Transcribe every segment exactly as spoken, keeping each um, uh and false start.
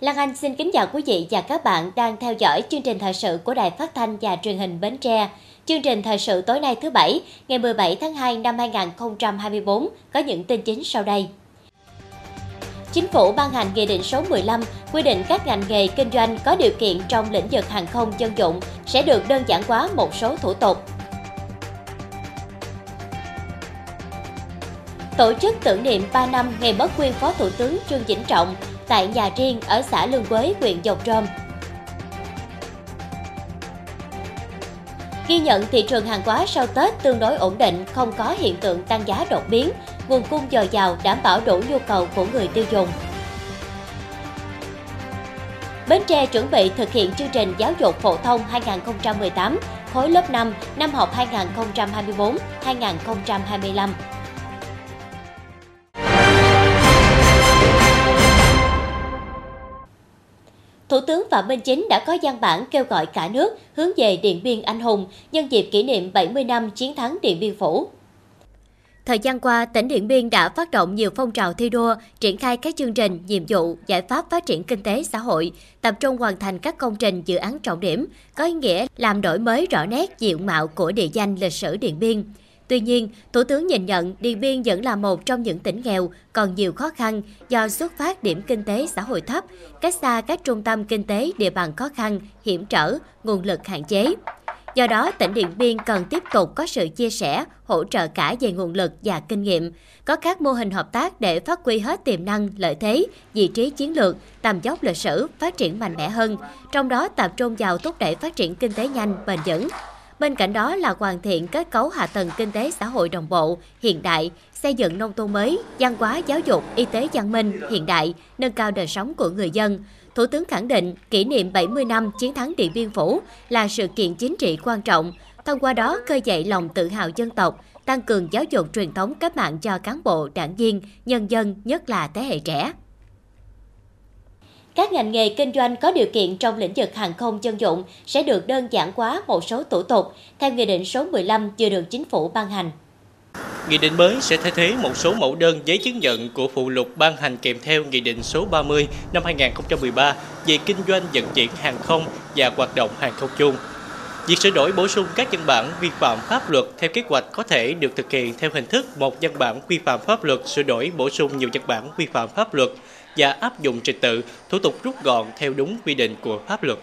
Lan Anh xin kính chào quý vị và các bạn đang theo dõi chương trình thời sự của Đài Phát Thanh và Truyền hình Bến Tre. Chương trình thời sự tối nay thứ Bảy, ngày mười bảy tháng hai năm hai nghìn không trăm hai mươi bốn có những tin chính sau đây. Chính phủ ban hành Nghị định số mười lăm quy định các ngành nghề kinh doanh có điều kiện trong lĩnh vực hàng không dân dụng sẽ được đơn giản hóa một số thủ tục. Tổ chức tưởng niệm ba năm ngày mất nguyên Phó Thủ tướng Trương Vĩnh Trọng tại nhà riêng ở xã Lương Quới, huyện Giồng Trôm. Ghi nhận thị trường hàng hóa sau Tết tương đối ổn định, không có hiện tượng tăng giá đột biến, nguồn cung dồi dào đảm bảo đủ nhu cầu của người tiêu dùng. Bến Tre chuẩn bị thực hiện chương trình giáo dục phổ thông hai nghìn không trăm mười tám, khối lớp năm, năm học hai nghìn không trăm hai mươi bốn hai nghìn không trăm hai mươi lăm. Thủ tướng Phạm Minh Chính đã có văn bản kêu gọi cả nước hướng về Điện Biên anh hùng nhân dịp kỷ niệm bảy mươi năm chiến thắng Điện Biên Phủ. Thời gian qua, tỉnh Điện Biên đã phát động nhiều phong trào thi đua, triển khai các chương trình, nhiệm vụ, giải pháp phát triển kinh tế xã hội, tập trung hoàn thành các công trình dự án trọng điểm, có ý nghĩa làm đổi mới rõ nét diện mạo của địa danh lịch sử Điện Biên. Tuy nhiên, Thủ tướng nhìn nhận Điện Biên vẫn là một trong những tỉnh nghèo, còn nhiều khó khăn do xuất phát điểm kinh tế xã hội thấp, cách xa các trung tâm kinh tế địa bàn khó khăn, hiểm trở, nguồn lực hạn chế. Do đó, tỉnh Điện Biên cần tiếp tục có sự chia sẻ, hỗ trợ cả về nguồn lực và kinh nghiệm, có các mô hình hợp tác để phát huy hết tiềm năng, lợi thế, vị trí chiến lược, tầm vóc lịch sử, phát triển mạnh mẽ hơn, trong đó tập trung vào thúc đẩy phát triển kinh tế nhanh, bền vững. Bên cạnh đó là hoàn thiện kết cấu hạ tầng kinh tế xã hội đồng bộ, hiện đại, xây dựng nông thôn mới, văn hóa giáo dục, y tế văn minh, hiện đại, nâng cao đời sống của người dân. Thủ tướng khẳng định kỷ niệm bảy mươi năm chiến thắng Điện Biên Phủ là sự kiện chính trị quan trọng, thông qua đó khơi dậy lòng tự hào dân tộc, tăng cường giáo dục truyền thống cách mạng cho cán bộ, đảng viên, nhân dân, nhất là thế hệ trẻ. Các ngành nghề kinh doanh có điều kiện trong lĩnh vực hàng không dân dụng sẽ được đơn giản hóa một số thủ tục, theo Nghị định số mười lăm vừa được Chính phủ ban hành. Nghị định mới sẽ thay thế một số mẫu đơn giấy chứng nhận của phụ lục ban hành kèm theo Nghị định số ba mươi năm hai nghìn không trăm mười ba về kinh doanh vận chuyển hàng không và hoạt động hàng không chung. Việc sửa đổi bổ sung các văn bản vi phạm pháp luật theo kế hoạch có thể được thực hiện theo hình thức một văn bản quy phạm pháp luật sửa đổi bổ sung nhiều văn bản vi phạm pháp luật và áp dụng trình tự, thủ tục rút gọn theo đúng quy định của pháp luật.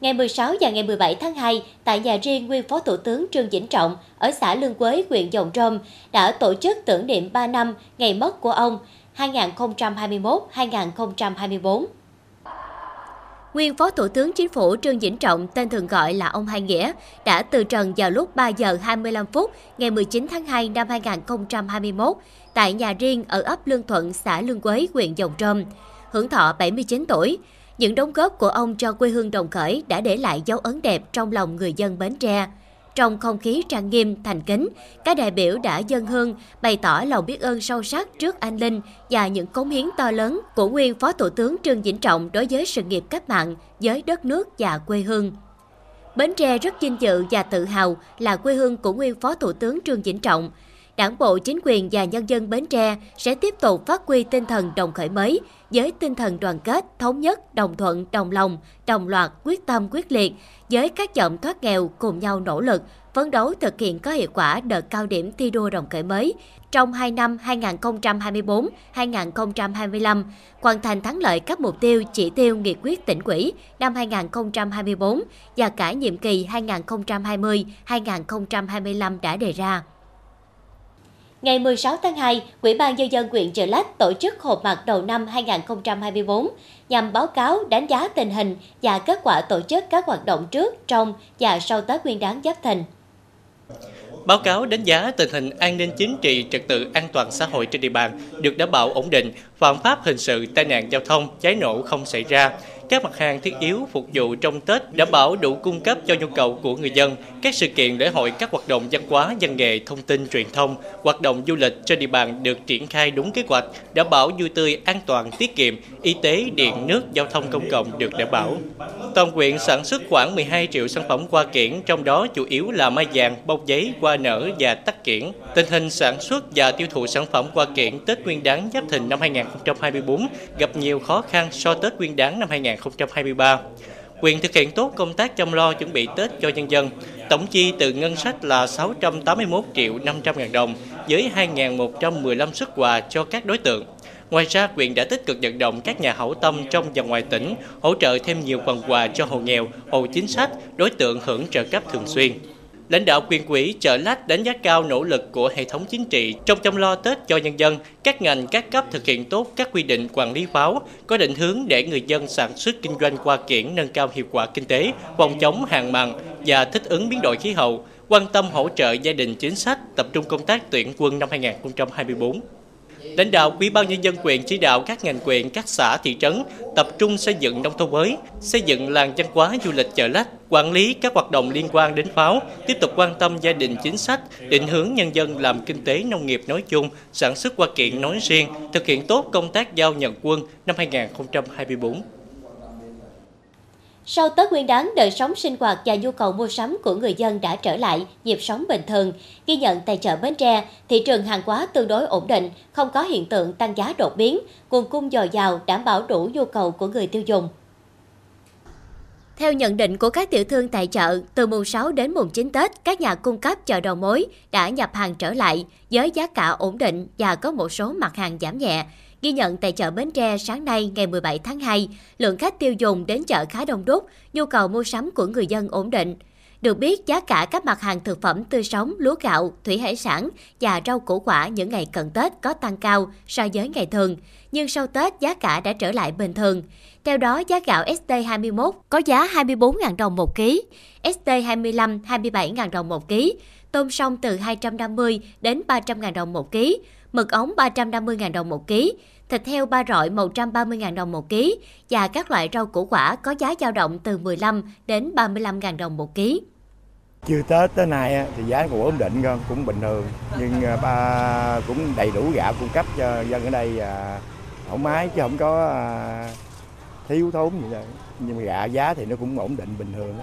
Ngày mười sáu và ngày mười bảy tháng hai, tại nhà riêng nguyên Phó Thủ tướng Trương Vĩnh Trọng ở xã Lương Quới, huyện Giồng Trôm đã tổ chức tưởng niệm ba năm ngày mất của ông hai nghìn không trăm hai mươi mốt đến hai nghìn không trăm hai mươi bốn. Nguyên Phó Thủ tướng Chính phủ Trương Vĩnh Trọng, tên thường gọi là ông Hai Nghĩa, đã từ trần vào lúc ba giờ hai mươi lăm phút ngày mười chín tháng hai năm hai nghìn không trăm hai mươi mốt tại nhà riêng ở ấp Lương Thuận, xã Lương Quới, huyện Giồng Trôm, hưởng thọ bảy mươi chín tuổi. Những đóng góp của ông cho quê hương Đồng Khởi đã để lại dấu ấn đẹp trong lòng người dân Bến Tre. Trong không khí trang nghiêm, thành kính, các đại biểu đã dâng hương bày tỏ lòng biết ơn sâu sắc trước anh linh và những cống hiến to lớn của nguyên Phó Thủ tướng Trương Vĩnh Trọng đối với sự nghiệp cách mạng, với đất nước và quê hương. Bến Tre rất vinh dự và tự hào là quê hương của nguyên Phó Thủ tướng Trương Vĩnh Trọng. Đảng bộ, chính quyền và nhân dân Bến Tre sẽ tiếp tục phát huy tinh thần đồng khởi mới với tinh thần đoàn kết, thống nhất, đồng thuận, đồng lòng, đồng loạt, quyết tâm, quyết liệt, với các giọng thoát nghèo cùng nhau nỗ lực, phấn đấu thực hiện có hiệu quả đợt cao điểm thi đua đồng khởi mới trong hai năm hai nghìn không trăm hai mươi bốn đến hai nghìn không trăm hai mươi lăm, hoàn thành thắng lợi các mục tiêu, chỉ tiêu nghị quyết tỉnh ủy năm hai nghìn không trăm hai mươi bốn và cả nhiệm kỳ hai nghìn không trăm hai mươi đến hai nghìn không trăm hai mươi lăm đã đề ra. Ngày mười sáu tháng hai, Ủy ban Nhân dân huyện Chợ Lách tổ chức họp mặt đầu năm hai nghìn không trăm hai mươi bốn nhằm báo cáo đánh giá tình hình và kết quả tổ chức các hoạt động trước, trong và sau Tết Nguyên đán Giáp Thìn. Báo cáo đánh giá tình hình an ninh chính trị, trật tự an toàn xã hội trên địa bàn được đảm bảo ổn định, phạm pháp hình sự, tai nạn giao thông, cháy nổ không xảy ra. Các mặt hàng thiết yếu phục vụ trong Tết đảm bảo đủ cung cấp cho nhu cầu của người dân, các sự kiện lễ hội, các hoạt động văn hóa, văn nghệ, thông tin, truyền thông, hoạt động du lịch trên địa bàn được triển khai đúng kế hoạch, đảm bảo vui tươi, an toàn, tiết kiệm, y tế, điện, nước, giao thông công cộng được đảm bảo. Toàn huyện sản xuất khoảng mười hai triệu sản phẩm hoa kiển, trong đó chủ yếu là mai vàng, bông giấy, hoa nở và tắc kiển. Tình hình sản xuất và tiêu thụ sản phẩm hoa kiển Tết Nguyên đán Giáp Thìn năm hai nghìn không trăm hai mươi bốn gặp nhiều khó khăn so Tết Nguyên đán năm hai nghìn không trăm hai mươi ba. Huyện thực hiện tốt công tác chăm lo chuẩn bị Tết cho nhân dân. Tổng chi từ ngân sách là sáu trăm tám mươi mốt triệu năm trăm ngàn đồng với hai nghìn một trăm mười lăm suất quà cho các đối tượng. Ngoài ra, huyện đã tích cực vận động các nhà hảo tâm trong và ngoài tỉnh hỗ trợ thêm nhiều phần quà cho hộ nghèo, hộ chính sách, đối tượng hưởng trợ cấp thường xuyên. Lãnh đạo huyện ủy Chợ Lách đánh giá cao nỗ lực của hệ thống chính trị trong chăm lo Tết cho nhân dân, các ngành các cấp thực hiện tốt các quy định quản lý pháo, có định hướng để người dân sản xuất kinh doanh hoa kiển nâng cao hiệu quả kinh tế, phòng chống hạn mặn và thích ứng biến đổi khí hậu, quan tâm hỗ trợ gia đình chính sách, tập trung công tác tuyển quân năm hai nghìn không trăm hai mươi bốn. Lãnh đạo Ủy ban nhân dân huyện chỉ đạo các ngành huyện, các xã, thị trấn tập trung xây dựng nông thôn mới, xây dựng làng văn hóa du lịch Chợ Lách, quản lý các hoạt động liên quan đến pháo, tiếp tục quan tâm gia đình chính sách, định hướng nhân dân làm kinh tế nông nghiệp nói chung, sản xuất hoa kiển nói riêng, thực hiện tốt công tác giao nhận quân năm hai nghìn không trăm hai mươi bốn. Sau Tết Nguyên đán, đời sống sinh hoạt và nhu cầu mua sắm của người dân đã trở lại nhịp sống bình thường. Ghi nhận tại chợ Bến Tre, thị trường hàng hóa tương đối ổn định, không có hiện tượng tăng giá đột biến, nguồn cung dồi dào đảm bảo đủ nhu cầu của người tiêu dùng. Theo nhận định của các tiểu thương tại chợ, từ mùng sáu đến mùng chín Tết, các nhà cung cấp chợ đầu mối đã nhập hàng trở lại với giá cả ổn định và có một số mặt hàng giảm nhẹ. Ghi nhận tại chợ Bến Tre sáng nay ngày mười bảy tháng hai, lượng khách tiêu dùng đến chợ khá đông đúc, nhu cầu mua sắm của người dân ổn định. Được biết, giá cả các mặt hàng thực phẩm tươi sống, lúa gạo, thủy hải sản và rau củ quả những ngày cận Tết có tăng cao so với ngày thường, nhưng sau Tết giá cả đã trở lại bình thường. Theo đó, giá gạo ét tê hai mươi mốt có giá hai mươi bốn nghìn đồng một ký, ét tê hai mươi lăm hai mươi bảy nghìn đồng một ký, tôm sông từ hai trăm năm mươi đến ba trăm nghìn đồng một ký, mực ống ba trăm năm mươi nghìn đồng một ký, thịt heo ba rọi một trăm ba mươi nghìn đồng một ký và các loại rau củ quả có giá dao động từ mười lăm đến ba mươi lăm nghìn đồng một ký. Chưa Tết tới nay thì giá cũng ổn định, cũng bình thường, nhưng ba cũng đầy đủ gạo cung cấp cho dân ở đây thoải mái chứ không có thiếu thốn gì đâu. Nhưng mà gạo giá thì nó cũng ổn định bình thường.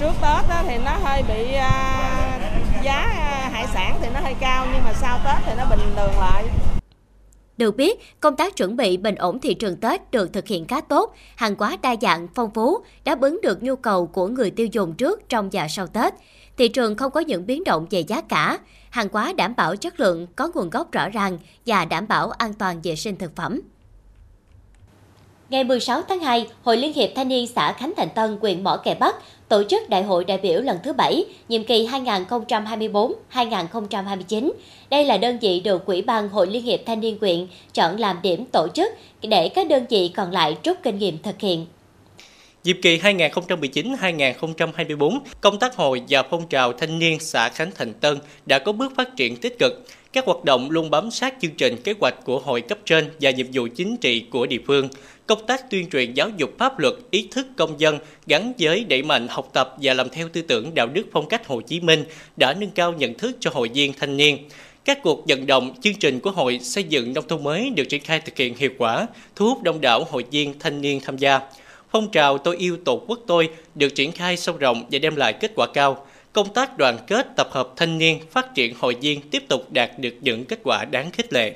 Trước Tết thì nó hơi bị giá hải sản thì nó hơi cao, nhưng mà sau Tết thì nó bình thường lại. Được biết, công tác chuẩn bị bình ổn thị trường Tết được thực hiện khá tốt, hàng hóa đa dạng, phong phú, đáp ứng được nhu cầu của người tiêu dùng trước, trong và sau Tết. Thị trường không có những biến động về giá cả, hàng hóa đảm bảo chất lượng, có nguồn gốc rõ ràng và đảm bảo an toàn vệ sinh thực phẩm. Ngày mười sáu tháng hai, Hội Liên hiệp Thanh niên xã Khánh Thành Tân, huyện Mỏ Kè Bắc tổ chức Đại hội đại biểu lần thứ bảy, nhiệm kỳ hai nghìn không trăm hai mươi bốn đến hai nghìn không trăm hai mươi chín. Đây là đơn vị được Ủy ban Hội Liên hiệp Thanh niên huyện chọn làm điểm tổ chức để các đơn vị còn lại rút kinh nghiệm thực hiện. Nhiệm kỳ hai nghìn không trăm mười chín đến hai nghìn không trăm hai mươi bốn, công tác hội và phong trào thanh niên xã Khánh Thành Tân đã có bước phát triển tích cực. Các hoạt động luôn bám sát chương trình kế hoạch của hội cấp trên và nhiệm vụ chính trị của địa phương. Công tác tuyên truyền giáo dục pháp luật, ý thức công dân gắn với đẩy mạnh học tập và làm theo tư tưởng đạo đức phong cách Hồ Chí Minh đã nâng cao nhận thức cho hội viên thanh niên. Các cuộc vận động, chương trình của hội xây dựng nông thôn mới được triển khai thực hiện hiệu quả, thu hút đông đảo hội viên thanh niên tham gia. Phong trào Tôi yêu Tổ quốc tôi được triển khai sâu rộng và đem lại kết quả cao. Công tác đoàn kết, tập hợp thanh niên, phát triển hội viên tiếp tục đạt được những kết quả đáng khích lệ.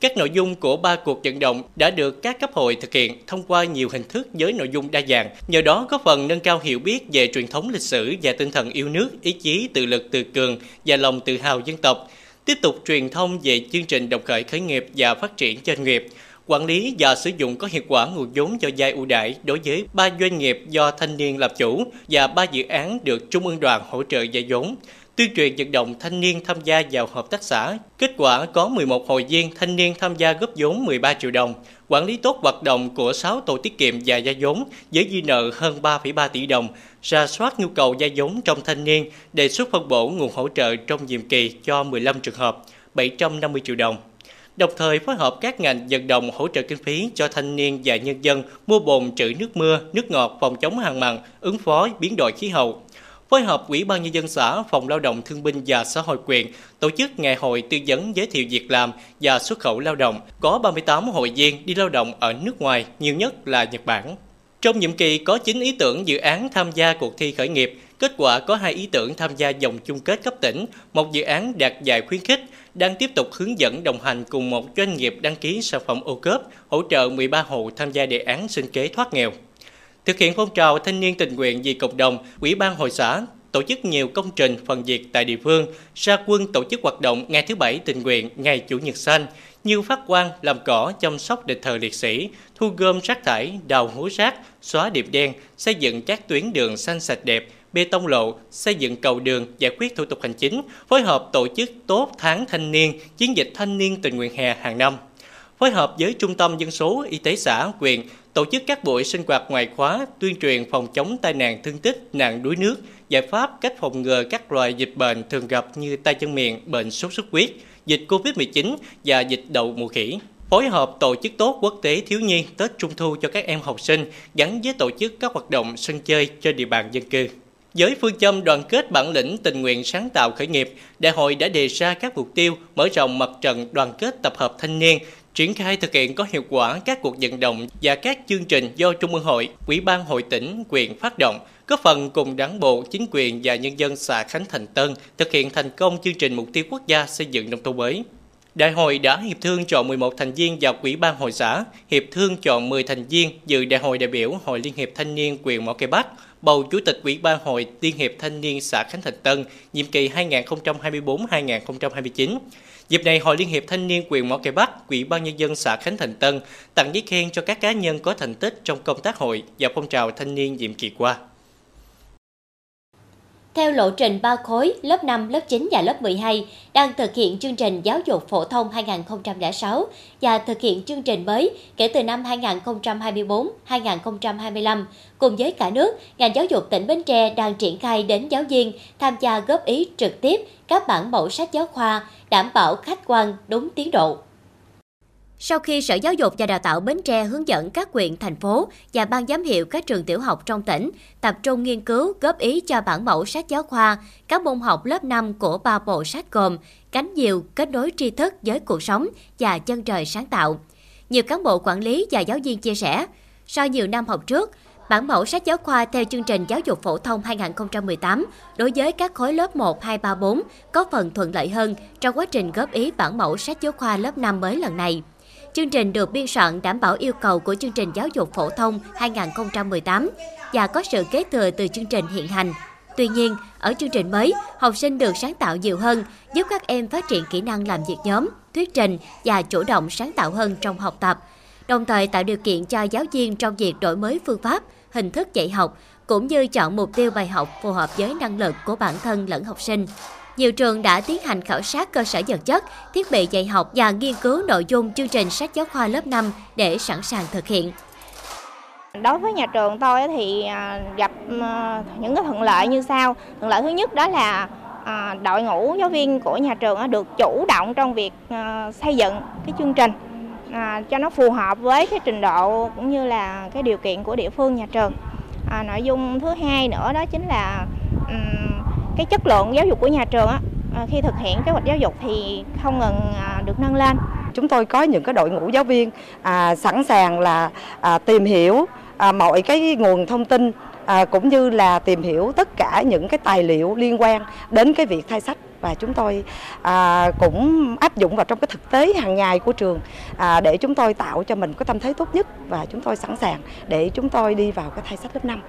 Các nội dung của ba cuộc vận động đã được các cấp hội thực hiện thông qua nhiều hình thức với nội dung đa dạng, nhờ đó góp phần nâng cao hiểu biết về truyền thống lịch sử và tinh thần yêu nước, ý chí tự lực tự cường và lòng tự hào dân tộc, tiếp tục truyền thông về chương trình đồng khởi khởi nghiệp và phát triển doanh nghiệp, quản lý và sử dụng có hiệu quả nguồn vốn cho vay ưu đãi đối với ba doanh nghiệp do thanh niên làm chủ và ba dự án được Trung ương Đoàn hỗ trợ vay vốn, tuyên truyền vận động thanh niên tham gia vào hợp tác xã. Kết quả có mười một hội viên thanh niên tham gia góp vốn mười ba triệu đồng, quản lý tốt hoạt động của sáu tổ tiết kiệm và vay vốn với dư nợ hơn ba phẩy ba tỷ đồng, rà soát nhu cầu vay vốn trong thanh niên, đề xuất phân bổ nguồn hỗ trợ trong nhiệm kỳ cho mười lăm trường hợp, bảy trăm năm mươi triệu đồng. Đồng thời phối hợp các ngành vận động hỗ trợ kinh phí cho thanh niên và nhân dân mua bồn trữ nước mưa, nước ngọt, phòng chống hạn mặn, ứng phó biến đổi khí hậu. Phối hợp Ủy ban nhân dân xã, Phòng Lao động Thương binh và Xã hội huyện tổ chức ngày hội tư vấn giới thiệu việc làm và xuất khẩu lao động, có ba mươi tám hội viên đi lao động ở nước ngoài, nhiều nhất là Nhật Bản. Trong nhiệm kỳ có chín ý tưởng dự án tham gia cuộc thi khởi nghiệp, kết quả có hai ý tưởng tham gia vòng chung kết cấp tỉnh, một dự án đạt giải khuyến khích, đang tiếp tục hướng dẫn đồng hành cùng một doanh nghiệp đăng ký sản phẩm ô cốp, hỗ trợ mười ba hộ tham gia đề án sinh kế thoát nghèo. Thực hiện phong trào thanh niên tình nguyện vì cộng đồng, Ủy ban Hội xã tổ chức nhiều công trình phần việc tại địa phương, ra quân tổ chức hoạt động ngày thứ Bảy tình nguyện, ngày Chủ nhật xanh, như phát quang, làm cỏ, chăm sóc đền thờ liệt sĩ, thu gom rác thải, đào hố rác, xóa điểm đen, xây dựng các tuyến đường xanh sạch đẹp, bê tông lộ, xây dựng cầu đường, giải quyết thủ tục hành chính, phối hợp tổ chức tốt tháng thanh niên, chiến dịch thanh niên tình nguyện hè hàng năm. Phối hợp với Trung tâm Dân số, Y tế xã, huyện, tổ chức các buổi sinh hoạt ngoại khóa, tuyên truyền phòng chống tai nạn thương tích, nạn đuối nước, giải pháp cách phòng ngừa các loại dịch bệnh thường gặp như tay chân miệng, bệnh sốt xuất huyết, dịch Covid mười chín và dịch đậu mùa khỉ. Phối hợp tổ chức tốt quốc tế thiếu nhi Tết Trung thu cho các em học sinh, gắn với tổ chức các hoạt động sân chơi trên địa bàn dân cư. Với phương châm đoàn kết bản lĩnh tình nguyện sáng tạo khởi nghiệp, đại hội đã đề ra các mục tiêu mở rộng mặt trận đoàn kết tập hợp thanh niên, triển khai thực hiện có hiệu quả các cuộc vận động và các chương trình do Trung ương Hội, Ủy ban Hội tỉnh, huyện phát động, góp phần cùng Đảng bộ, chính quyền và nhân dân xã Khánh Thành Tân thực hiện thành công chương trình mục tiêu quốc gia xây dựng nông thôn mới. Đại hội đã hiệp thương chọn mười một thành viên vào Ủy ban Hội xã, hiệp thương chọn mười thành viên dự Đại hội đại biểu Hội Liên hiệp Thanh niên huyện Mỏ Cây Bắc, bầu Chủ tịch Ủy ban Hội Liên hiệp Thanh niên xã Khánh Thành Tân, nhiệm kỳ hai nghìn không trăm hai mươi tư đến hai nghìn không trăm hai mươi chín. Dịp này, Hội Liên hiệp Thanh niên huyện Mỏ Cây Bắc, Ủy ban Nhân dân xã Khánh Thành Tân tặng giấy khen cho các cá nhân có thành tích trong công tác hội và phong trào thanh niên nhiệm kỳ qua. Theo lộ trình ba khối lớp năm, lớp chín và lớp mười hai đang thực hiện chương trình giáo dục phổ thông hai nghìn không trăm lẻ sáu và thực hiện chương trình mới kể từ năm hai nghìn không trăm hai mươi tư đến hai nghìn không trăm hai mươi lăm. Cùng với cả nước, ngành giáo dục tỉnh Bến Tre đang triển khai đến giáo viên tham gia góp ý trực tiếp các bản mẫu sách giáo khoa, đảm bảo khách quan đúng tiến độ. Sau khi Sở Giáo dục và Đào tạo Bến Tre hướng dẫn các huyện, thành phố và ban giám hiệu các trường tiểu học trong tỉnh tập trung nghiên cứu góp ý cho bản mẫu sách giáo khoa, các môn học lớp năm của ba bộ sách gồm Cánh diều, Kết nối tri thức với cuộc sống và Chân trời sáng tạo. Nhiều cán bộ quản lý và giáo viên chia sẻ, sau nhiều năm học trước, bản mẫu sách giáo khoa theo chương trình giáo dục phổ thông hai nghìn không trăm mười tám đối với các khối lớp một, hai, ba, bốn có phần thuận lợi hơn trong quá trình góp ý bản mẫu sách giáo khoa lớp năm mới lần này. Chương trình được biên soạn đảm bảo yêu cầu của chương trình giáo dục phổ thông hai nghìn không trăm mười tám và có sự kế thừa từ chương trình hiện hành. Tuy nhiên, ở chương trình mới, học sinh được sáng tạo nhiều hơn, giúp các em phát triển kỹ năng làm việc nhóm, thuyết trình và chủ động sáng tạo hơn trong học tập. Đồng thời tạo điều kiện cho giáo viên trong việc đổi mới phương pháp, hình thức dạy học, cũng như chọn mục tiêu bài học phù hợp với năng lực của bản thân lẫn học sinh. Nhiều trường đã tiến hành khảo sát cơ sở vật chất, thiết bị dạy học và nghiên cứu nội dung chương trình sách giáo khoa lớp năm để sẵn sàng thực hiện. Đối với nhà trường tôi thì gặp những cái thuận lợi như sau. Thuận lợi thứ nhất đó là đội ngũ giáo viên của nhà trường được chủ động trong việc xây dựng cái chương trình cho nó phù hợp với cái trình độ cũng như là cái điều kiện của địa phương nhà trường. Nội dung thứ hai nữa đó chính là cái chất lượng giáo dục của nhà trường á, khi thực hiện kế hoạch giáo dục thì không ngừng được nâng lên. Chúng tôi có những cái đội ngũ giáo viên à, sẵn sàng là à, tìm hiểu à, mọi cái nguồn thông tin à, cũng như là tìm hiểu tất cả những cái tài liệu liên quan đến cái việc thay sách. Và chúng tôi à, cũng áp dụng vào trong cái thực tế hàng ngày của trường à, để chúng tôi tạo cho mình cái tâm thế tốt nhất và chúng tôi sẵn sàng để chúng tôi đi vào cái thay sách lớp năm.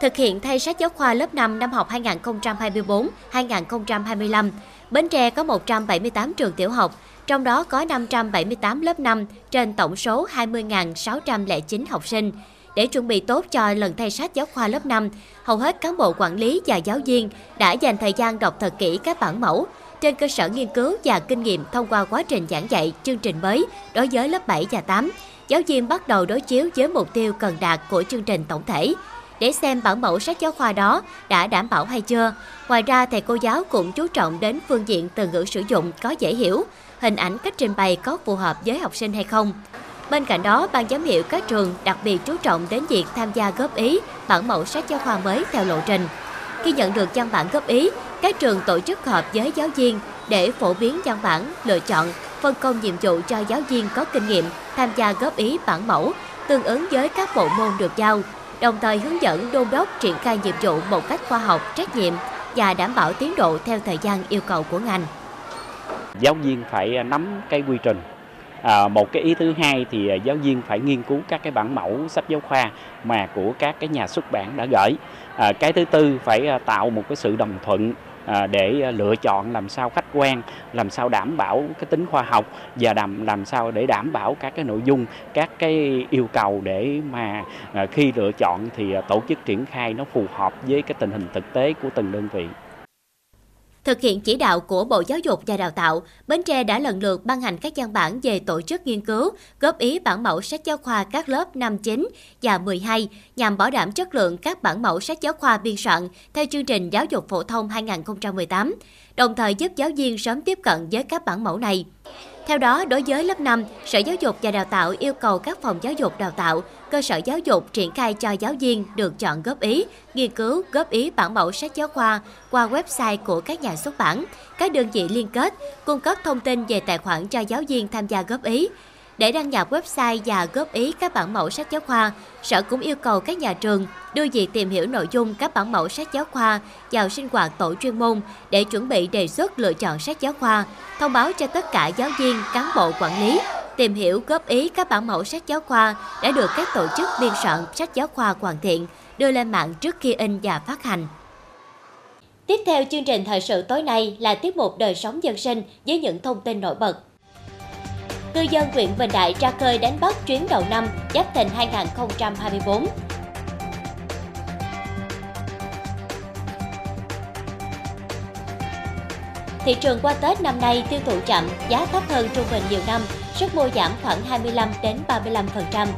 Thực hiện thay sách giáo khoa lớp năm năm học hai nghìn không trăm hai mươi tư đến hai nghìn không trăm hai mươi lăm, Bến Tre có một trăm bảy mươi tám trường tiểu học, trong đó có năm trăm bảy mươi tám lớp năm trên tổng số hai mươi nghìn sáu trăm lẻ chín học sinh. Để chuẩn bị tốt cho lần thay sách giáo khoa lớp năm, hầu hết cán bộ quản lý và giáo viên đã dành thời gian đọc thật kỹ các bản mẫu, trên cơ sở nghiên cứu và kinh nghiệm thông qua quá trình giảng dạy chương trình mới đối với lớp bảy và tám. Giáo viên bắt đầu đối chiếu với mục tiêu cần đạt của chương trình tổng thể, để xem bản mẫu sách giáo khoa đó đã đảm bảo hay chưa. Ngoài ra, thầy cô giáo cũng chú trọng đến phương diện từ ngữ sử dụng có dễ hiểu, hình ảnh cách trình bày có phù hợp với học sinh hay không. Bên cạnh đó, ban giám hiệu các trường đặc biệt chú trọng đến việc tham gia góp ý bản mẫu sách giáo khoa mới theo lộ trình. Khi nhận được văn bản góp ý, các trường tổ chức họp với giáo viên để phổ biến văn bản, lựa chọn, phân công nhiệm vụ cho giáo viên có kinh nghiệm tham gia góp ý bản mẫu, tương ứng với các bộ môn được giao, đồng thời hướng dẫn đôn đốc triển khai nhiệm vụ một cách khoa học, trách nhiệm và đảm bảo tiến độ theo thời gian yêu cầu của ngành. Giáo viên phải nắm cái quy trình. À, một cái ý thứ hai thì giáo viên phải nghiên cứu các cái bản mẫu sách giáo khoa mà của các cái nhà xuất bản đã gửi. À, cái thứ tư phải tạo một cái sự đồng thuận à, để lựa chọn làm sao khách quan, làm sao đảm bảo cái tính khoa học và làm, làm sao để đảm bảo các cái nội dung, các cái yêu cầu để mà à, khi lựa chọn thì tổ chức triển khai nó phù hợp với cái tình hình thực tế của từng đơn vị. Thực hiện chỉ đạo của Bộ Giáo dục và Đào tạo, Bến Tre đã lần lượt ban hành các văn bản về tổ chức nghiên cứu, góp ý bản mẫu sách giáo khoa các lớp năm, chín và mười hai nhằm bảo đảm chất lượng các bản mẫu sách giáo khoa biên soạn theo chương trình Giáo dục Phổ thông hai không một tám, đồng thời giúp giáo viên sớm tiếp cận với các bản mẫu này. Theo đó, đối với lớp năm, Sở Giáo dục và Đào tạo yêu cầu các phòng giáo dục đào tạo, cơ sở giáo dục triển khai cho giáo viên được chọn góp ý, nghiên cứu, góp ý bản mẫu sách giáo khoa qua website của các nhà xuất bản, các đơn vị liên kết, cung cấp thông tin về tài khoản cho giáo viên tham gia góp ý. Để đăng nhập website và góp ý các bản mẫu sách giáo khoa, Sở cũng yêu cầu các nhà trường đưa việc tìm hiểu nội dung các bản mẫu sách giáo khoa vào sinh hoạt tổ chuyên môn để chuẩn bị đề xuất lựa chọn sách giáo khoa, thông báo cho tất cả giáo viên, cán bộ quản lý, tìm hiểu góp ý các bản mẫu sách giáo khoa đã được các tổ chức biên soạn sách giáo khoa hoàn thiện, đưa lên mạng trước khi in và phát hành. Tiếp theo chương trình thời sự tối nay là tiết mục đời sống dân sinh với những thông tin nổi bật. Cư dân huyện Bình Đại ra khơi đánh bắt chuyến đầu năm Giáp Thìn hai không hai tư. Thị trường qua Tết năm nay tiêu thụ chậm, giá thấp hơn trung bình nhiều năm, sức mua giảm khoảng hai mươi lăm đến ba mươi lăm phần trăm.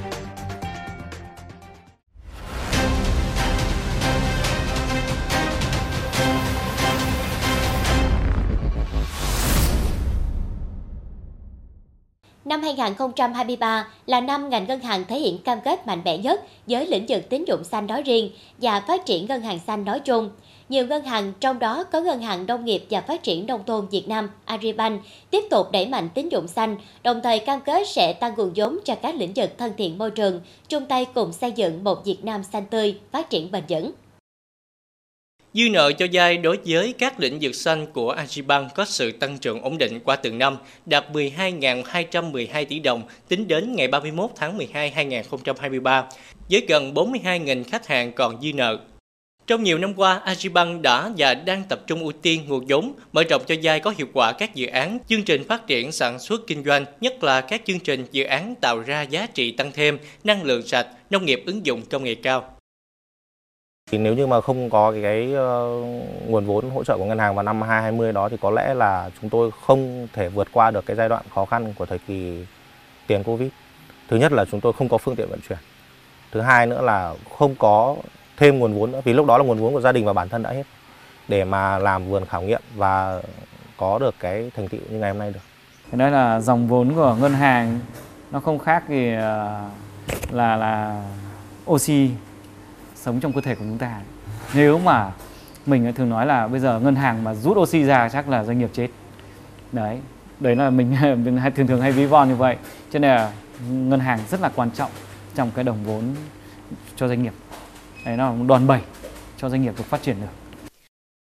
Năm hai không hai ba là năm ngành ngân hàng thể hiện cam kết mạnh mẽ nhất với lĩnh vực tín dụng xanh nói riêng và phát triển ngân hàng xanh nói chung. Nhiều ngân hàng, trong đó có Ngân hàng Nông nghiệp và Phát triển Nông thôn Việt Nam Agribank, tiếp tục đẩy mạnh tín dụng xanh, đồng thời cam kết sẽ tăng nguồn vốn cho các lĩnh vực thân thiện môi trường, chung tay cùng xây dựng một Việt Nam xanh tươi, phát triển bền vững. Dư nợ cho vay đối với các lĩnh vực xanh của Agribank có sự tăng trưởng ổn định qua từng năm, đạt mười hai nghìn hai trăm mười hai tỷ đồng tính đến ngày ba mươi mốt tháng mười hai năm hai nghìn không trăm hai mươi ba, với gần bốn mươi hai nghìn khách hàng còn dư nợ. Trong nhiều năm qua, Agribank đã và đang tập trung ưu tiên nguồn vốn, mở rộng cho vay có hiệu quả các dự án, chương trình phát triển sản xuất kinh doanh, nhất là các chương trình dự án tạo ra giá trị tăng thêm, năng lượng sạch, nông nghiệp ứng dụng công nghệ cao. Thì nếu như mà không có cái, cái uh, nguồn vốn hỗ trợ của ngân hàng vào năm hai không hai không đó thì có lẽ là chúng tôi không thể vượt qua được cái giai đoạn khó khăn của thời kỳ tiền Covid. Thứ nhất là chúng tôi không có phương tiện vận chuyển. Thứ hai nữa là không có thêm nguồn vốn nữa, vì lúc đó là nguồn vốn của gia đình và bản thân đã hết để mà làm vườn khảo nghiệm và có được cái thành tựu như ngày hôm nay được. Thế nói là dòng vốn của ngân hàng nó không khác gì là là oxy sống trong cơ thể của chúng ta. Nếu mà mình thường nói là bây giờ ngân hàng mà rút oxy ra chắc là doanh nghiệp chết. Đấy, đấy là mình, mình thường thường hay ví von như vậy. Cho nên là ngân hàng rất là quan trọng trong cái đồng vốn cho doanh nghiệp. Đấy, nó là một đòn bẩy cho doanh nghiệp được phát triển được.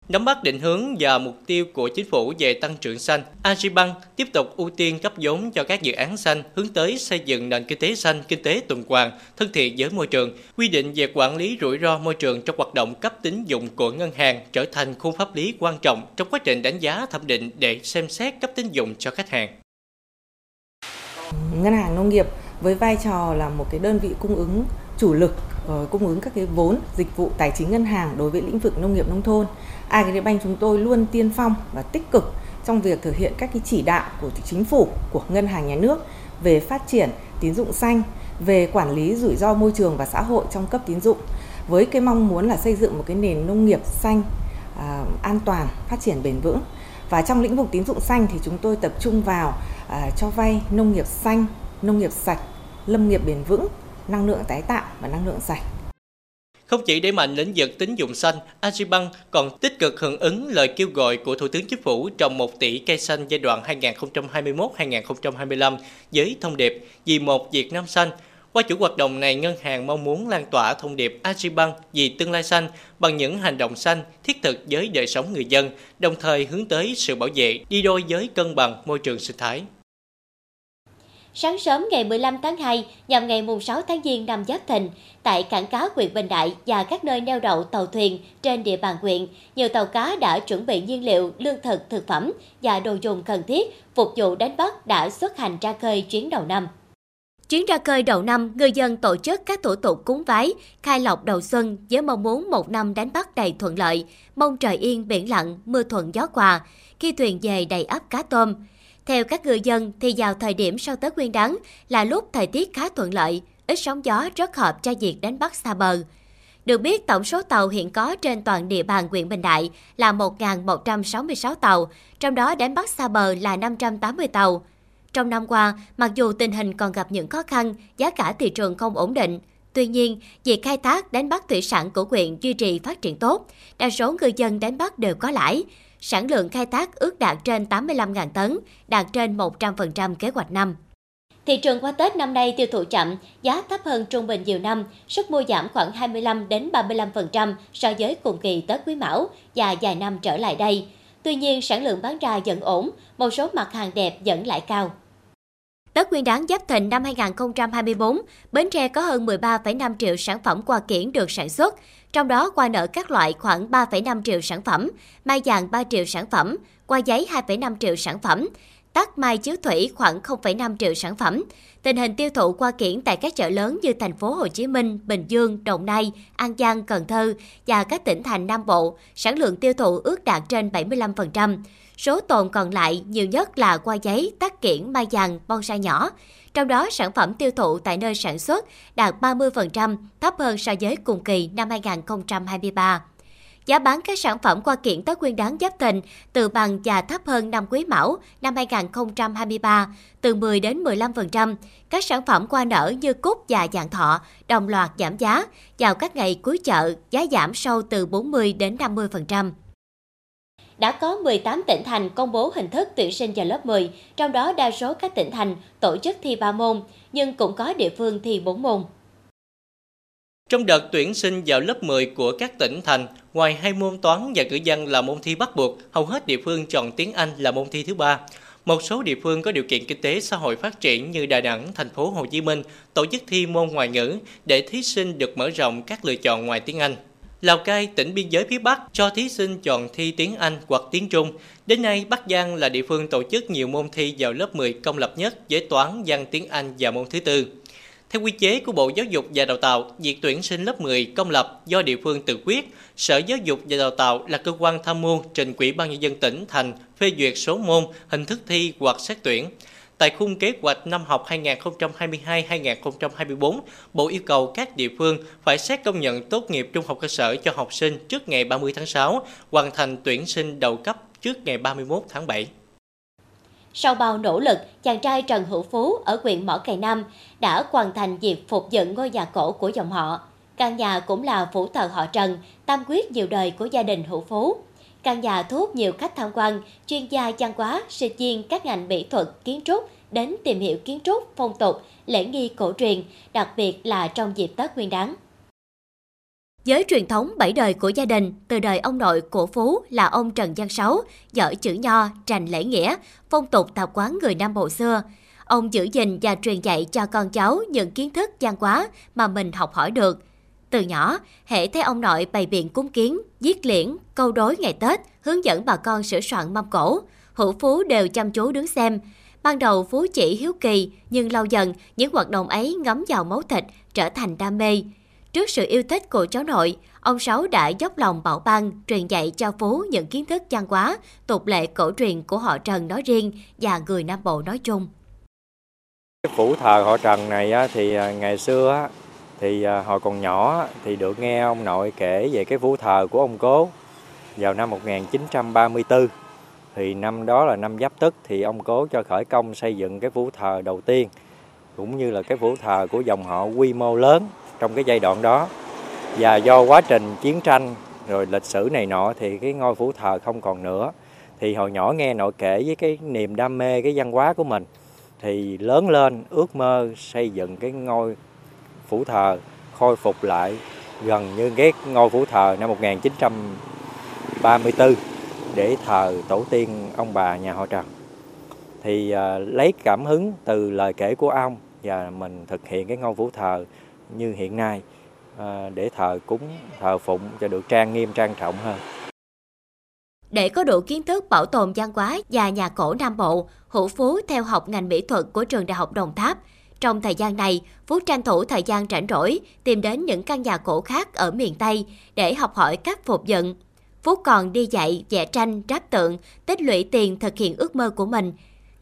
Nắm bắt định hướng và mục tiêu của chính phủ về tăng trưởng xanh, Agribank tiếp tục ưu tiên cấp vốn cho các dự án xanh hướng tới xây dựng nền kinh tế xanh, kinh tế tuần hoàn, thân thiện với môi trường, quy định về quản lý rủi ro môi trường trong hoạt động cấp tín dụng của ngân hàng trở thành khung pháp lý quan trọng trong quá trình đánh giá thẩm định để xem xét cấp tín dụng cho khách hàng. Ngân hàng nông nghiệp với vai trò là một cái đơn vị cung ứng chủ lực, cung ứng các cái vốn, dịch vụ tài chính ngân hàng đối với lĩnh vực nông nghiệp nông thôn. Agribank chúng tôi luôn tiên phong và tích cực trong việc thực hiện các cái chỉ đạo của chính phủ, của ngân hàng nhà nước về phát triển tín dụng xanh, về quản lý rủi ro môi trường và xã hội trong cấp tín dụng, với cái mong muốn là xây dựng một cái nền nông nghiệp xanh, à, an toàn, phát triển bền vững. Và trong lĩnh vực tín dụng xanh thì chúng tôi tập trung vào à, cho vay nông nghiệp xanh, nông nghiệp sạch, lâm nghiệp bền vững, năng lượng tái tạo và năng lượng sạch. Không chỉ đẩy mạnh lĩnh vực tín dụng xanh, Agribank còn tích cực hưởng ứng lời kêu gọi của Thủ tướng Chính phủ trồng một tỷ cây xanh giai đoạn hai nghìn không trăm hai mươi mốt đến hai nghìn không trăm hai mươi lăm với thông điệp vì một Việt Nam xanh. Qua chuỗi hoạt động này, ngân hàng mong muốn lan tỏa thông điệp Agribank vì tương lai xanh bằng những hành động xanh thiết thực với đời sống người dân, đồng thời hướng tới sự bảo vệ đi đôi với cân bằng môi trường sinh thái. Sáng sớm ngày mười lăm tháng hai, nhằm ngày mùng sáu tháng Giêng năm Giáp Thìn, tại cảng cá huyện Bình Đại và các nơi neo đậu tàu thuyền trên địa bàn huyện, nhiều tàu cá đã chuẩn bị nhiên liệu, lương thực, thực phẩm và đồ dùng cần thiết phục vụ đánh bắt đã xuất hành ra khơi chuyến đầu năm. Chuyến ra khơi đầu năm, người dân tổ chức các thủ tục cúng vái, khai lộc đầu xuân với mong muốn một năm đánh bắt đầy thuận lợi, mong trời yên, biển lặng, mưa thuận gió hòa, khi thuyền về đầy ắp cá tôm. Theo các người dân thì vào thời điểm sau Tết Nguyên Đán là lúc thời tiết khá thuận lợi, ít sóng gió rất hợp cho việc đánh bắt xa bờ. Được biết, tổng số tàu hiện có trên toàn địa bàn huyện Bình Đại là một nghìn một trăm sáu mươi sáu tàu, trong đó đánh bắt xa bờ là năm trăm tám mươi tàu. Trong năm qua, mặc dù tình hình còn gặp những khó khăn, giá cả thị trường không ổn định, tuy nhiên, việc khai thác đánh bắt thủy sản của huyện duy trì phát triển tốt, đa số người dân đánh bắt đều có lãi. Sản lượng khai thác ước đạt trên tám mươi lăm nghìn tấn, đạt trên một trăm phần trăm kế hoạch năm. Thị trường qua Tết năm nay tiêu thụ chậm, giá thấp hơn trung bình nhiều năm, sức mua giảm khoảng hai mươi lăm đến ba mươi lăm phần trăm so với cùng kỳ Tết Quý Mão và vài năm trở lại đây. Tuy nhiên, sản lượng bán ra vẫn ổn, một số mặt hàng đẹp vẫn lại cao. Tết Nguyên Đán Giáp Thìn năm hai nghìn không trăm hai mươi tư, Bến Tre có hơn mười ba phẩy năm triệu sản phẩm hoa kiển được sản xuất, trong đó hoa nở các loại khoảng ba phẩy năm triệu sản phẩm, mai vàng ba triệu sản phẩm, hoa giấy hai phẩy năm triệu sản phẩm, tắc mai chiếu thủy khoảng không phẩy năm triệu sản phẩm. Tình hình tiêu thụ hoa kiển tại các chợ lớn như thành phố Hồ Chí Minh, Bình Dương, Đồng Nai, An Giang, Cần Thơ và các tỉnh thành Nam Bộ, sản lượng tiêu thụ ước đạt trên bảy mươi lăm phần trăm. Số tồn còn lại nhiều nhất là hoa giấy, tắc kiển, mai vàng, bonsai nhỏ. Trong đó, sản phẩm tiêu thụ tại nơi sản xuất đạt ba mươi phần trăm, thấp hơn so với cùng kỳ năm hai nghìn không trăm hai mươi ba. Giá bán các sản phẩm hoa kiển Tết Nguyên Đán Giáp Thìn từ bằng và thấp hơn năm Quý Mão năm hai nghìn không trăm hai mươi ba từ mười đến mười lăm phần trăm. Các sản phẩm hoa nở như cúc và vạn thọ đồng loạt giảm giá. Vào các ngày cuối chợ, giá giảm sâu từ bốn mươi đến năm mươi phần trăm. Đã có mười tám tỉnh thành công bố hình thức tuyển sinh vào lớp mười, trong đó đa số các tỉnh thành tổ chức thi ba môn, nhưng cũng có địa phương thi bốn môn. Trong đợt tuyển sinh vào lớp mười của các tỉnh thành, ngoài hai môn toán và ngữ văn là môn thi bắt buộc, hầu hết địa phương chọn tiếng Anh là môn thi thứ ba. Một số địa phương có điều kiện kinh tế xã hội phát triển như Đà Nẵng, thành phố Hồ Chí Minh tổ chức thi môn ngoại ngữ để thí sinh được mở rộng các lựa chọn ngoài tiếng Anh. Lào Cai, tỉnh biên giới phía Bắc cho thí sinh chọn thi tiếng Anh hoặc tiếng Trung. Đến nay, Bắc Giang là địa phương tổ chức nhiều môn thi vào lớp mười công lập nhất với toán, văn, tiếng Anh và môn thứ tư. Theo quy chế của Bộ Giáo dục và Đào tạo, việc tuyển sinh lớp mười công lập do địa phương tự quyết. Sở Giáo dục và Đào tạo là cơ quan tham mưu trình Ủy ban nhân dân tỉnh thành phê duyệt số môn, hình thức thi hoặc xét tuyển. Tại khung kế hoạch năm học hai nghìn không trăm hai mươi hai đến hai nghìn không trăm hai mươi tư, Bộ yêu cầu các địa phương phải xét công nhận tốt nghiệp trung học cơ sở cho học sinh trước ngày ba mươi tháng sáu, hoàn thành tuyển sinh đầu cấp trước ngày ba mươi mốt tháng bảy. Sau bao nỗ lực, chàng trai Trần Hữu Phú ở huyện Mỏ Cày Nam đã hoàn thành việc phục dựng ngôi nhà cổ của dòng họ. Căn nhà cũng là phủ thờ họ Trần, tâm huyết nhiều đời của gia đình Hữu Phú. Căn nhà thu hút nhiều khách tham quan, chuyên gia văn hóa, sinh viên các ngành mỹ thuật, kiến trúc đến tìm hiểu kiến trúc, phong tục, lễ nghi cổ truyền, đặc biệt là trong dịp Tết Nguyên Đán. Với truyền thống bảy đời của gia đình, từ đời ông nội của Phú là ông Trần Giang Sáu, giỏi chữ nho, rành lễ nghĩa, phong tục tập quán người Nam Bộ xưa. Ông giữ gìn và truyền dạy cho con cháu những kiến thức văn hóa mà mình học hỏi được. Từ nhỏ, hễ thấy ông nội bày biện cúng kiến, viết liễn, câu đối ngày Tết, hướng dẫn bà con sửa soạn mâm cỗ, Hữu Phú đều chăm chú đứng xem. Ban đầu Phú chỉ hiếu kỳ, nhưng lâu dần, những hoạt động ấy ngấm vào máu thịt, trở thành đam mê. Trước sự yêu thích của cháu nội, ông Sáu đã dốc lòng bảo ban truyền dạy cho Phú những kiến thức văn hóa, tục lệ cổ truyền của họ Trần nói riêng và người Nam Bộ nói chung. Phủ thờ họ Trần này thì ngày xưa thì hồi còn nhỏ thì được nghe ông nội kể về cái phủ thờ của ông cố vào năm một nghìn chín trăm ba mươi tư. Thì năm đó là năm Giáp Tức thì ông cố cho khởi công xây dựng cái phủ thờ đầu tiên cũng như là cái phủ thờ của dòng họ quy mô lớn trong cái giai đoạn đó. Và do quá trình chiến tranh rồi lịch sử này nọ thì cái ngôi phủ thờ không còn nữa. Thì hồi nhỏ nghe nội kể với cái niềm đam mê cái văn hóa của mình thì lớn lên ước mơ xây dựng cái ngôi phủ thờ khôi phục lại gần như ghét ngôi phủ thờ năm một nghìn chín trăm ba mươi tư để thờ tổ tiên ông bà nhà họ Trần. Thì à, lấy cảm hứng từ lời kể của ông và mình thực hiện cái ngôi phủ thờ như hiện nay à, để thờ cúng, thờ phụng cho được trang nghiêm, trang trọng hơn. Để có đủ kiến thức bảo tồn văn hóa và nhà cổ Nam Bộ, Hữu Phú theo học ngành mỹ thuật của trường Đại học Đồng Tháp. Trong thời gian này, Phú tranh thủ thời gian rảnh rỗi tìm đến những căn nhà cổ khác ở miền Tây để học hỏi các phục dựng. Phú còn đi dạy, vẽ tranh, ráp tượng, tích lũy tiền thực hiện ước mơ của mình.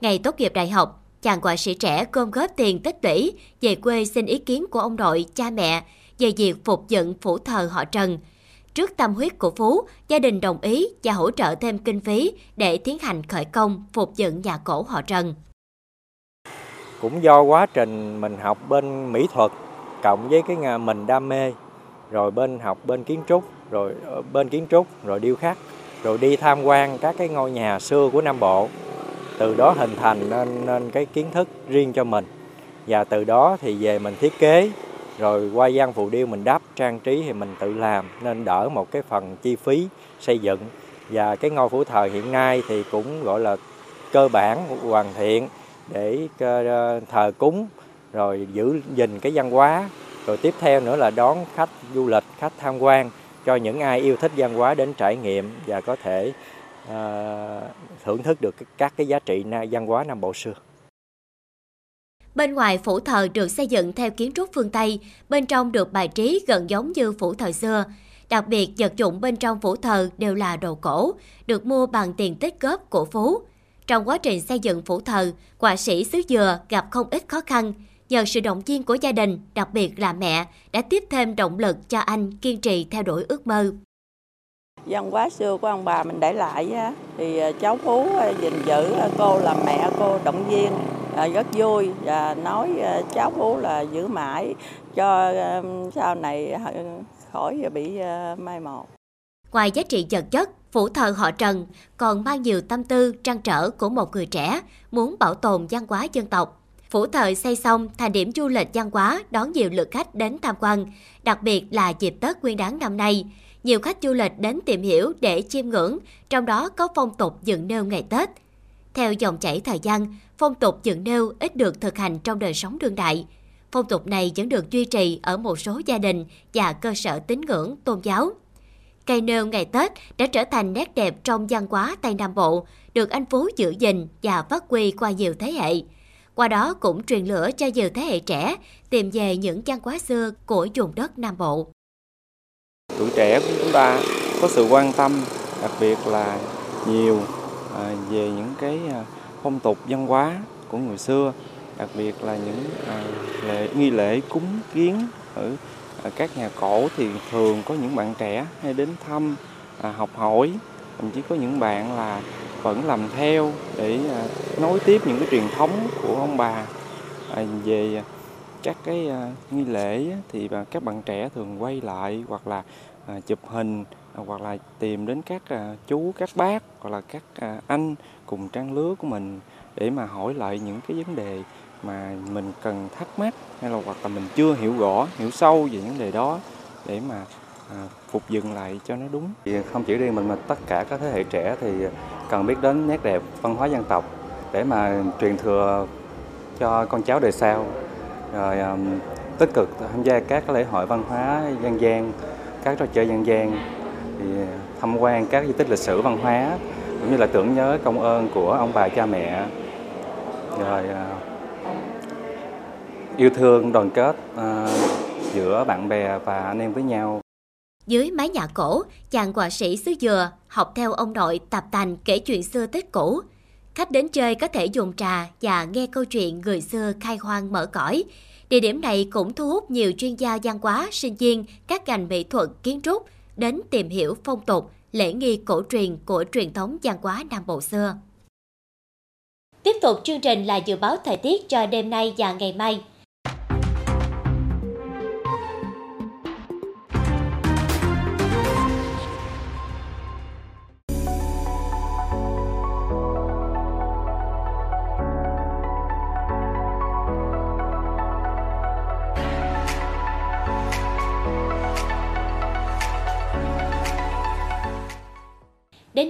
Ngày tốt nghiệp đại học, chàng họa sĩ trẻ gom góp tiền tích lũy về quê xin ý kiến của ông nội, cha mẹ về việc phục dựng phủ thờ họ Trần. Trước tâm huyết của Phú, gia đình đồng ý và hỗ trợ thêm kinh phí để tiến hành khởi công phục dựng nhà cổ họ Trần. Cũng do quá trình mình học bên mỹ thuật cộng với cái nghề mình đam mê, rồi bên học bên kiến trúc, rồi bên kiến trúc, rồi điêu khắc, rồi đi tham quan các cái ngôi nhà xưa của Nam Bộ. Từ đó hình thành nên, nên cái kiến thức riêng cho mình. Và từ đó thì về mình thiết kế, rồi qua gian phù điêu mình đắp, trang trí thì mình tự làm, nên đỡ một cái phần chi phí xây dựng. Và cái ngôi phủ thờ hiện nay thì cũng gọi là cơ bản, hoàn thiện để thờ cúng, rồi giữ gìn cái văn hóa. Rồi tiếp theo nữa là đón khách du lịch, khách tham quan cho những ai yêu thích văn hóa đến trải nghiệm và có thể à, thưởng thức được các cái giá trị văn hóa Nam Bộ xưa. Bên ngoài phủ thờ được xây dựng theo kiến trúc phương Tây, bên trong được bài trí gần giống như phủ thờ xưa. Đặc biệt, vật dụng bên trong phủ thờ đều là đồ cổ, được mua bằng tiền tích góp của Phú. Trong quá trình xây dựng phủ thờ, họa sĩ xứ Dừa gặp không ít khó khăn. Nhờ sự động viên của gia đình, đặc biệt là mẹ, đã tiếp thêm động lực cho anh kiên trì theo đuổi ước mơ. Văn hóa xưa của ông bà mình để lại thì cháu Phú gìn giữ, cô là mẹ cô động viên rất vui và nói cháu Phú là giữ mãi cho sau này khỏi bị mai một. Ngoài giá trị vật chất, phủ thờ họ Trần còn mang nhiều tâm tư trăn trở của một người trẻ muốn bảo tồn văn hóa dân tộc. Phủ thờ xây xong thành điểm du lịch văn hóa đón nhiều lượt khách đến tham quan, đặc biệt là dịp Tết Nguyên Đán năm nay. Nhiều khách du lịch đến tìm hiểu để chiêm ngưỡng, trong đó có phong tục dựng nêu ngày Tết. Theo dòng chảy thời gian, phong tục dựng nêu ít được thực hành trong đời sống đương đại. Phong tục này vẫn được duy trì ở một số gia đình và cơ sở tín ngưỡng, tôn giáo. Cây nêu ngày Tết đã trở thành nét đẹp trong văn hóa Tây Nam Bộ, được anh Phú giữ gìn và phát huy qua nhiều thế hệ. Qua đó cũng truyền lửa cho nhiều thế hệ trẻ tìm về những văn hóa xưa của vùng đất Nam Bộ. Tuổi trẻ của chúng ta có sự quan tâm, đặc biệt là nhiều về những cái phong tục văn hóa của người xưa, đặc biệt là những lễ, nghi lễ cúng kiến ở các nhà cổ thì thường có những bạn trẻ hay đến thăm, học hỏi, thậm chí có những bạn là vẫn làm theo để nối tiếp những cái truyền thống của ông bà. Về các cái nghi lễ thì các bạn trẻ thường quay lại hoặc là chụp hình hoặc là tìm đến các chú, các bác hoặc là các anh cùng trang lứa của mình để mà hỏi lại những cái vấn đề mà mình cần thắc mắc hay là hoặc là mình chưa hiểu rõ, hiểu sâu về vấn đề đó để mà phục dựng lại cho nó đúng. Không chỉ riêng mình mà tất cả các thế hệ trẻ thì cần biết đến nét đẹp văn hóa dân tộc để mà truyền thừa cho con cháu đời sau, rồi um, tích cực tham gia các lễ hội văn hóa dân gian, các trò chơi dân gian, thì tham quan các di tích lịch sử văn hóa cũng như là tưởng nhớ công ơn của ông bà cha mẹ, rồi uh, yêu thương đoàn kết uh, giữa bạn bè và anh em với nhau. Dưới mái nhà cổ, chàng họa sĩ xứ Dừa học theo ông nội tập tành kể chuyện xưa Tết cũ. Khách đến chơi có thể dùng trà và nghe câu chuyện người xưa khai hoang mở cõi. Địa điểm này cũng thu hút nhiều chuyên gia văn hóa, sinh viên các ngành mỹ thuật, kiến trúc đến tìm hiểu phong tục, lễ nghi cổ truyền của truyền thống văn hóa Nam Bộ xưa. Tiếp tục chương trình là dự báo thời tiết cho đêm nay và ngày mai. Đến